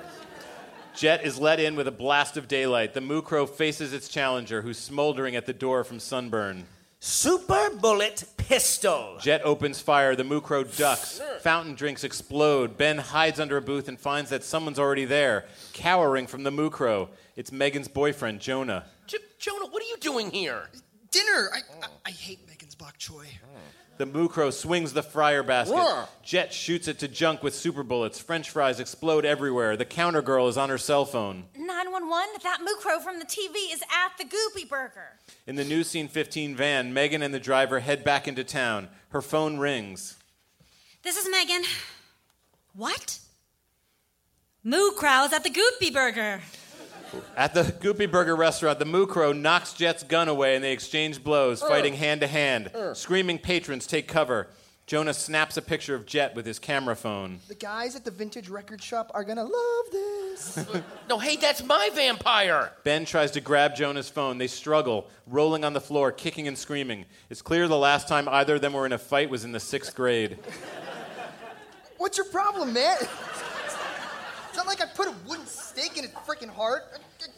Jet is let in with a blast of daylight. The moo crow faces its challenger, who's smoldering at the door from sunburn. Super bullet pistol. Jet opens fire. The moo crow ducks. Fountain drinks explode. Ben hides under a booth and finds that someone's already there, cowering from the moo crow. It's Megan's boyfriend, Jonah. Jonah, what are you doing here? Dinner. I hate Megan's bok choy. The moo crow swings the fryer basket. Jet shoots it to junk with super bullets. French fries explode everywhere. The counter girl is on her cell phone. 911, that moo crow from the TV is at the Goopy Burger. In the News Scene 15 van, Megan and the driver head back into town. Her phone rings. This is Megan. What? Moo crow is at the Goopy Burger. At the Goopy Burger restaurant, the moo crow knocks Jet's gun away and they exchange blows, fighting hand to hand. Screaming patrons take cover. Jonah snaps a picture of Jet with his camera phone. The guys at the vintage record shop are gonna love this. No, hey, that's my vampire! Ben tries to grab Jonah's phone. They struggle, rolling on the floor, kicking and screaming. It's clear the last time either of them were in a fight was in the 6th grade. What's your problem, man? It's not like I put a wooden stake in his freaking heart.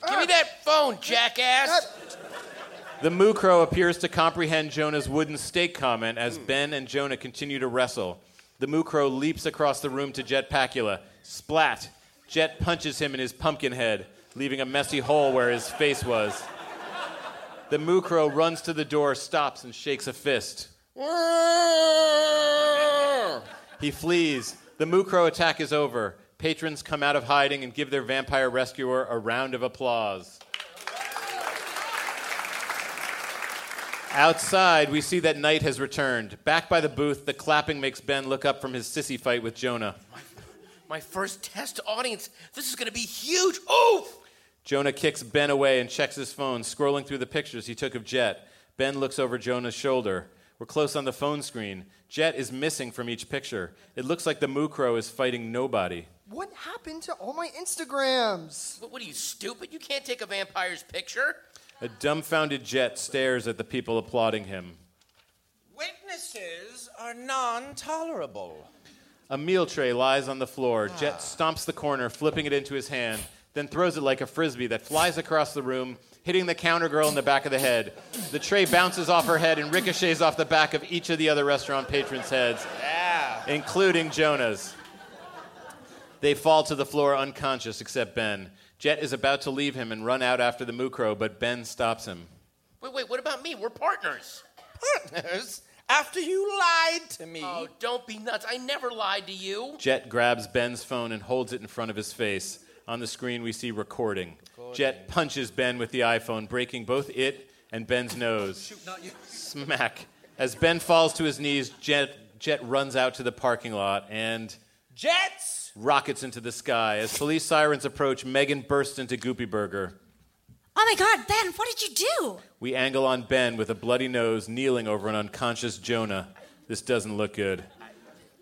Give me that phone, jackass! The moo crow appears to comprehend Jonah's wooden stake comment as Ben and Jonah continue to wrestle. The moo crow leaps across the room to Jetpackula. Splat! Jet punches him in his pumpkin head, leaving a messy hole where his face was. The moo crow runs to the door, stops, and shakes a fist. He flees. The moo crow attack is over. Patrons come out of hiding and give their vampire rescuer a round of applause. Outside, we see that Knight has returned. Back by the booth, the clapping makes Ben look up from his sissy fight with Jonah. My first test audience. This is going to be huge. Oof! Jonah kicks Ben away and checks his phone, scrolling through the pictures he took of Jet. Ben looks over Jonah's shoulder. We're close on the phone screen. Jet is missing from each picture. It looks like the Moo Crow is fighting nobody. What happened to all my Instagrams? What are you, stupid? You can't take a vampire's picture. A dumbfounded Jet stares at the people applauding him. Witnesses are non-tolerable. A meal tray lies on the floor. Jet stomps the corner, flipping it into his hand, then throws it like a frisbee that flies across the room, hitting the counter girl in the back of the head. The tray bounces off her head and ricochets off the back of each of the other restaurant patrons' heads, including Jonah's. They fall to the floor unconscious, except Ben. Jet is about to leave him and run out after the Moo Crow, but Ben stops him. Wait, what about me? We're partners. Partners? After you lied to me. Oh, don't be nuts. I never lied to you. Jet grabs Ben's phone and holds it in front of his face. On the screen, we see recording. Jet punches Ben with the iPhone, breaking both it and Ben's nose. Shoot, not you. Smack. As Ben falls to his knees, Jet runs out to the parking lot and... Jets! Rockets into the sky. As police sirens approach, Megan bursts into Goopy Burger. Oh, my God, Ben, what did you do? We angle on Ben with a bloody nose, kneeling over an unconscious Jonah. This doesn't look good.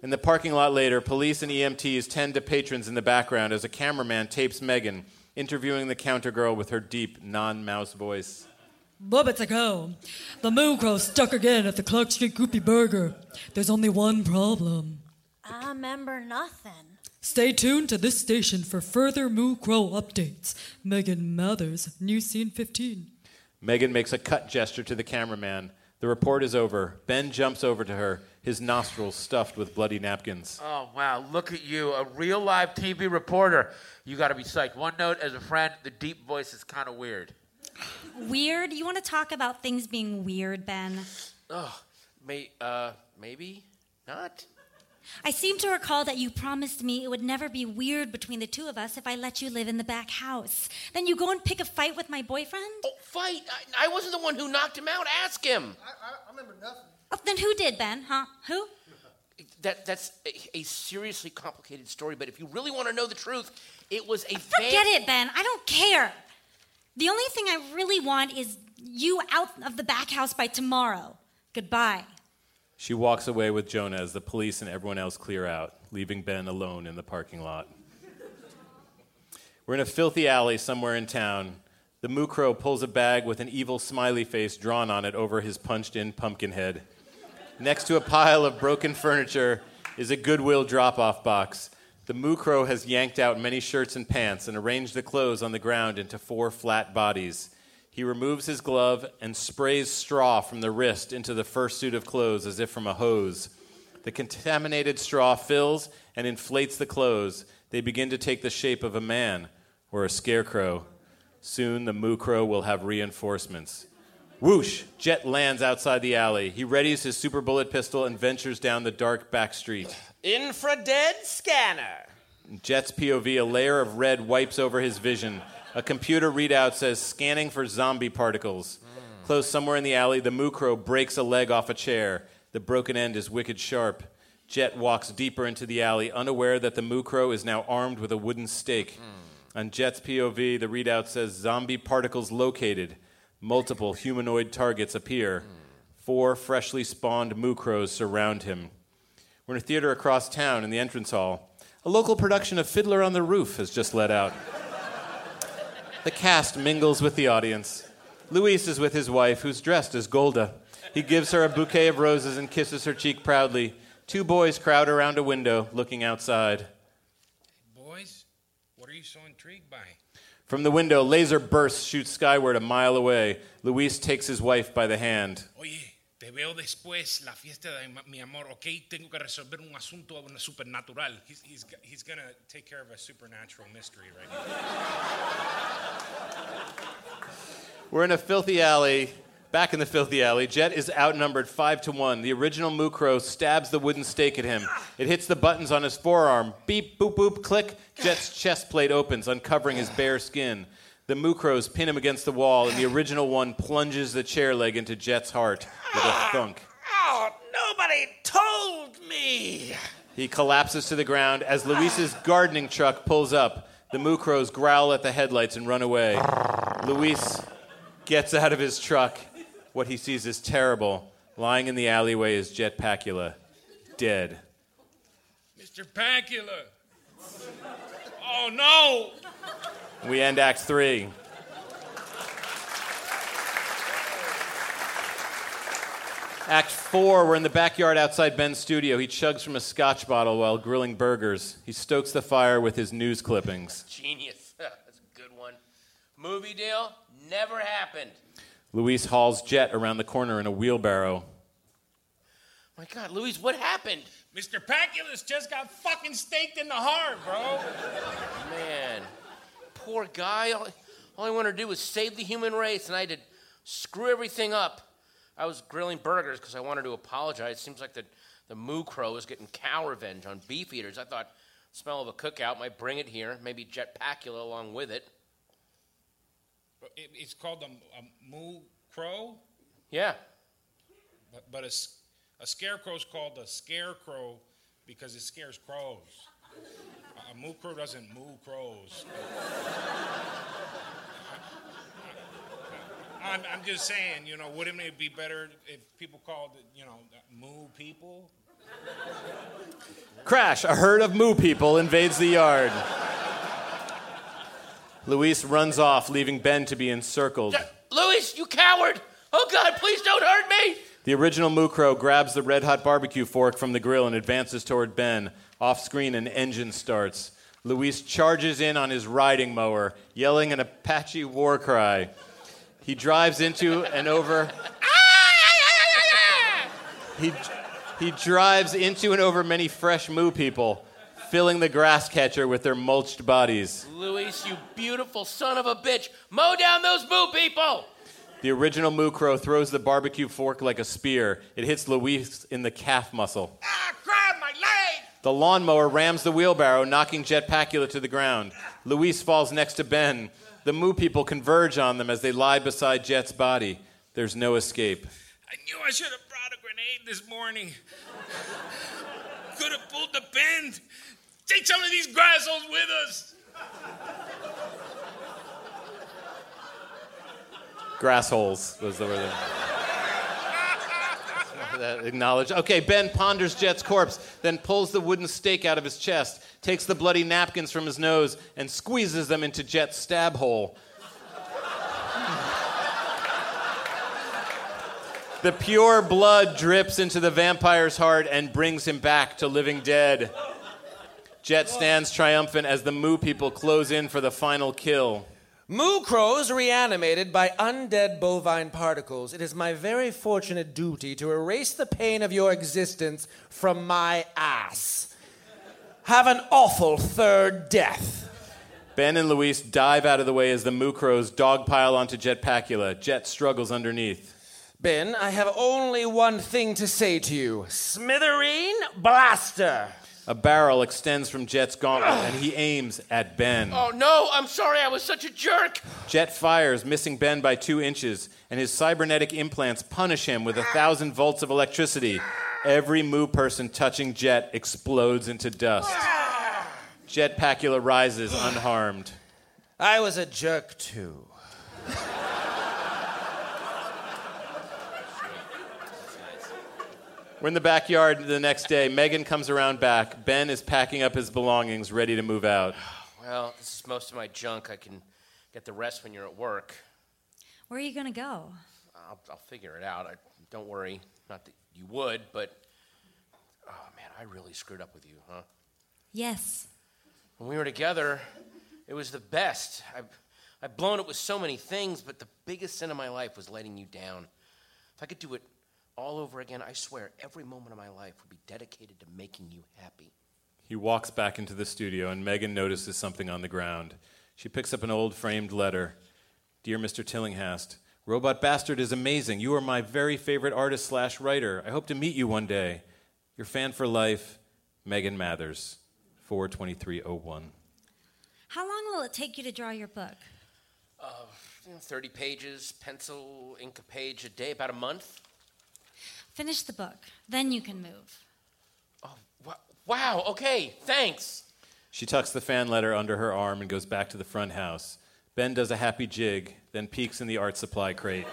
In the parking lot later, police and EMTs tend to patrons in the background as a cameraman tapes Megan, interviewing the counter girl with her deep, non-mouse voice. Moments ago, the Moo Crow stuck again at the Clark Street Goopy Burger. There's only one problem. I remember nothing. Stay tuned to this station for further Moo Crow updates. Megan Mathers, News Scene 15. Megan makes a cut gesture to the cameraman. The report is over. Ben jumps over to her, his nostrils stuffed with bloody napkins. Oh, wow. Look at you, a real live TV reporter. You got to be psyched. One note as a friend, the deep voice is kind of weird. Weird? You want to talk about things being weird, Ben? Oh, maybe not. I seem to recall that you promised me it would never be weird between the two of us if I let you live in the back house. Then you go and pick a fight with my boyfriend? Oh, fight? I wasn't the one who knocked him out. Ask him. I remember nothing. Oh, then who did, Ben? Huh? Who? That's a seriously complicated story, but if you really want to know the truth, it was a... Forget it, Ben. I don't care. The only thing I really want is you out of the back house by tomorrow. Goodbye. She walks away with Jonah as the police and everyone else clear out, leaving Ben alone in the parking lot. We're in a filthy alley somewhere in town. The Moo Crow pulls a bag with an evil smiley face drawn on it over his punched-in pumpkin head. Next to a pile of broken furniture is a Goodwill drop-off box. The Moo Crow has yanked out many shirts and pants and arranged the clothes on the ground into 4 flat bodies. He removes his glove and sprays straw from the wrist into the fursuit of clothes as if from a hose. The contaminated straw fills and inflates the clothes. They begin to take the shape of a man or a scarecrow. Soon the Moo Crow will have reinforcements. Whoosh! Jet lands outside the alley. He readies his super bullet pistol and ventures down the dark back street. Infrared scanner! Jet's POV, a layer of red wipes over his vision. A computer readout says, scanning for zombie particles. Close somewhere in the alley, the Moo Crow breaks a leg off a chair. The broken end is wicked sharp. Jet walks deeper into the alley, unaware that the Moo Crow is now armed with a wooden stake. On Jet's POV, the readout says, zombie particles located. Multiple humanoid targets appear. 4 freshly spawned Moo Crows surround him. We're in a theater across town in the entrance hall. A local production of Fiddler on the Roof has just let out. The cast mingles with the audience. Luis is with his wife, who's dressed as Golda. He gives her a bouquet of roses and kisses her cheek proudly. 2 boys crowd around a window, looking outside. Boys, what are you so intrigued by? From the window, laser bursts shoot skyward a mile away. Luis takes his wife by the hand. Oye, te veo después la fiesta de mi amor, okay? Tengo que resolver un asunto supernatural. He's gonna take care of a supernatural mystery right now. We're in a filthy alley. Back in the filthy alley, Jet is outnumbered 5-1. The original Moo Crow stabs the wooden stake at him. It hits the buttons on his forearm. Beep, boop, boop, click. Jet's chest plate opens, uncovering his bare skin. The Moo Crows pin him against the wall, and the original one plunges the chair leg into Jet's heart with a thunk. Oh, nobody told me! He collapses to the ground as Luis's gardening truck pulls up. The moo crows growl at the headlights and run away. Luis gets out of his truck. What he sees is terrible. Lying in the alleyway is Jetpackula, dead. Mr. Pacula. Oh, no! We end Act 3. Act 4, we're in the backyard outside Ben's studio. He chugs from a scotch bottle while grilling burgers. He stokes the fire with his news clippings. Genius. That's a good one. Movie deal? Never happened. Luis hauls Jet around the corner in a wheelbarrow. My God, Luis, what happened? Mr. Pacula's just got fucking staked in the heart, bro. Man, poor guy. All I wanted to do was save the human race, and I did screw everything up. I was grilling burgers because I wanted to apologize. It seems like the moo crow is getting cow revenge on beef eaters. I thought, smell of a cookout might bring it here. Maybe Jetpackula along with it. It's called a moo crow? Yeah. But a scarecrow's called a scarecrow because it scares crows. A moo crow doesn't moo crows. I'm just saying, you know, wouldn't it be better if people called it, you know, moo people? Crash! A herd of moo people invades the yard. Luis runs off, leaving Ben to be encircled. Luis, you coward! Oh, God, please don't hurt me! The original moo crow grabs the red-hot barbecue fork from the grill and advances toward Ben. Off-screen, an engine starts. Luis charges in on his riding mower, yelling an Apache war cry. He drives into and over... He drives into and over many fresh moo people, filling the grass catcher with their mulched bodies. Luis, you beautiful son of a bitch! Mow down those moo people! The original moo crow throws the barbecue fork like a spear. It hits Luis in the calf muscle. Ah, grab my leg! The lawnmower rams the wheelbarrow, knocking Jetpackula to the ground. Luis falls next to Ben. The moo people converge on them as they lie beside Jet's body. There's no escape. I knew I should have brought a grenade this morning. Could have pulled the pin. Take some of these grassholes with us. Grassholes was the word. That acknowledged. Okay, Ben ponders Jet's corpse, then pulls the wooden stake out of his chest, takes the bloody napkins from his nose, and squeezes them into Jet's stab hole. The pure blood drips into the vampire's heart and brings him back to living dead. Jet stands triumphant as the moo people close in for the final kill. Moo crows reanimated by undead bovine particles. It is my very fortunate duty to erase the pain of your existence from my ass. Have an awful third death. Ben and Luis dive out of the way as the moo crows dogpile onto Jetpackula. Jet struggles underneath. Ben, I have only one thing to say to you. Smithereen Blaster. A barrel extends from Jet's gauntlet, and he aims at Ben. Oh, no, I'm sorry, I was such a jerk. Jet fires, missing Ben by 2 inches, and his cybernetic implants punish him with 1,000 volts of electricity. Every moo person touching Jet explodes into dust. Jetpackula rises unharmed. I was a jerk, too. We're in the backyard the next day. Megan comes around back. Ben is packing up his belongings, ready to move out. Well, this is most of my junk. I can get the rest when you're at work. Where are you going to go? I'll figure it out. Don't worry. Not that you would, but... Oh, man, I really screwed up with you, huh? Yes. When we were together, it was the best. I've blown it with so many things, but the biggest sin of my life was letting you down. If I could do it all over again, I swear, every moment of my life would be dedicated to making you happy. He walks back into the studio, and Megan notices something on the ground. She picks up an old framed letter. Dear Mr. Tillinghast, Robot Bastard is amazing. You are my very favorite artist/writer. I hope to meet you one day. Your fan for life, Megan Mathers, 4/23/01. How long will it take you to draw your book? 30 pages, pencil, ink a page a day, about a month. Finish the book, then you can move. Oh, wow, okay, thanks. She tucks the fan letter under her arm and goes back to the front house. Ben does a happy jig, then peeks in the art supply crate.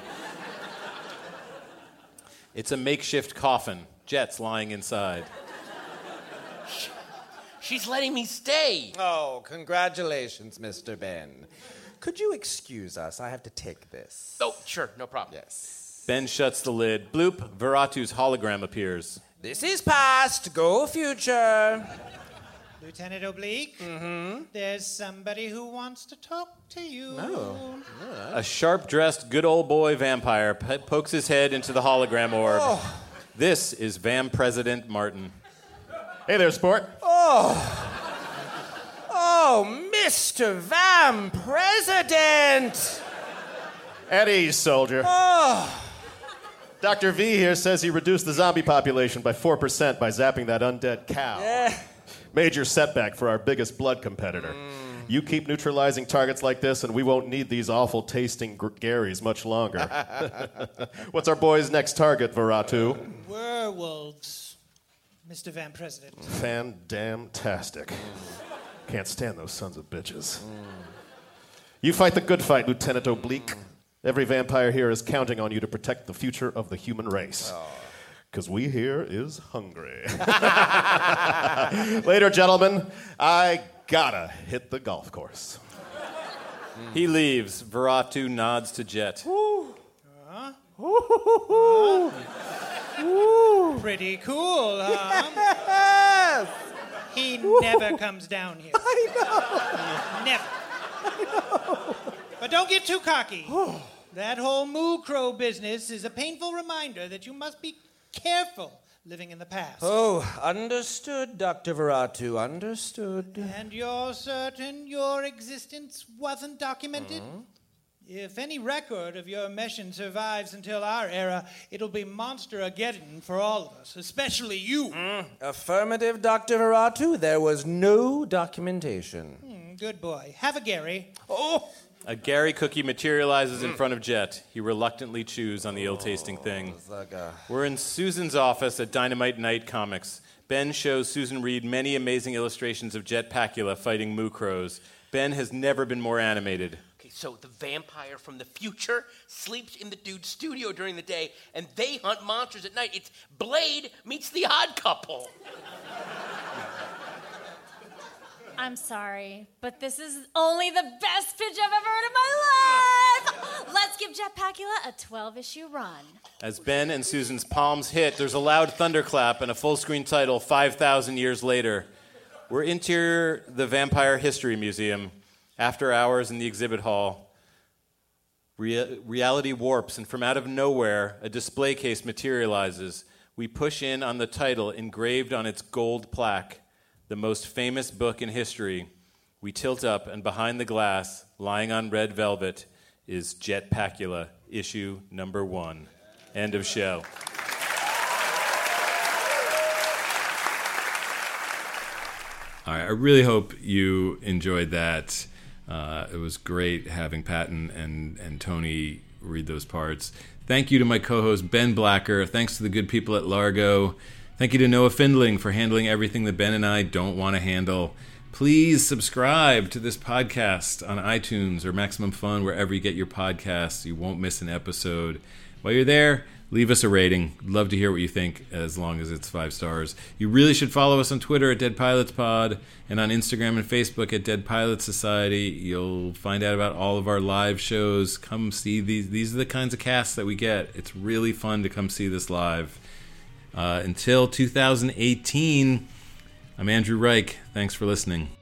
It's a makeshift coffin. Jet's lying inside. She's letting me stay. Oh, congratulations, Mr. Ben. Could you excuse us? I have to take this. Oh, sure, no problem. Yes. Ben shuts the lid. Bloop, Veratu's hologram appears. This is past. Go future. Lieutenant Oblique, There's somebody who wants to talk to you. Oh. Yeah. A sharp-dressed good old boy vampire pokes his head into the hologram orb. Oh. This is Vam President Martin. Hey there, sport. Oh, Mr. Vam President. At ease, soldier. Oh. Dr. V here says he reduced the zombie population by 4% by zapping that undead cow. Yeah. Major setback for our biggest blood competitor. You keep neutralizing targets like this, and we won't need these awful-tasting Garys much longer. What's our boy's next target, Veratu? Werewolves, Mr. Van President. Fan-damn-tastic. Can't stand those sons of bitches. You fight the good fight, Lieutenant Oblique. Every vampire here is counting on you to protect the future of the human race. Oh. Because we here is hungry. Later, gentlemen, I gotta hit the golf course. He leaves. Veratu nods to Jet. Ooh. Ooh. Pretty cool, huh? Yes! He never comes down here. I know. Never. I know. But don't get too cocky. That whole moo crow business is a painful reminder that you must be careful living in the past. Oh, understood, Dr. Veratu, understood. And you're certain your existence wasn't documented? If any record of your mission survives until our era, it'll be Monster-ageddon for all of us, especially you. Affirmative, Dr. Veratu, there was no documentation. Good boy. Have a Gary. Oh! A Gary cookie materializes in front of Jet. He reluctantly chews on the ill-tasting thing. We're in Susan's office at Dynamite Nite Comics. Ben shows Susan Reed many amazing illustrations of Jetpackula fighting moo crows. Ben has never been more animated. Okay, so the vampire from the future sleeps in the dude's studio during the day, and they hunt monsters at night. It's Blade meets the Odd Couple. I'm sorry, but this is only the best pitch I've ever heard in my life! Let's give Jetpackula a 12-issue run. As Ben and Susan's palms hit, there's a loud thunderclap and a full-screen title 5,000 years later. We're into the Vampire History Museum. After hours in the exhibit hall, reality warps, and from out of nowhere, a display case materializes. We push in on the title engraved on its gold plaque. The most famous book in history. We tilt up, and behind the glass, lying on red velvet, is Jetpackula, issue number 1. End of show. All right, I really hope you enjoyed that. It was great having Patton and Tony read those parts. Thank you to my co-host, Ben Blacker. Thanks to the good people at Largo. Thank you to Noah Findling for handling everything that Ben and I don't want to handle. Please subscribe to this podcast on iTunes or Maximum Fun, wherever you get your podcasts. You won't miss an episode. While you're there, leave us a rating. Love to hear what you think, as long as it's 5 stars. You really should follow us on Twitter at Dead Pilots Pod and on Instagram and Facebook at Dead Pilot Society. You'll find out about all of our live shows. Come see these. These are the kinds of casts that we get. It's really fun to come see this live. Until 2018, I'm Andrew Reich. Thanks for listening.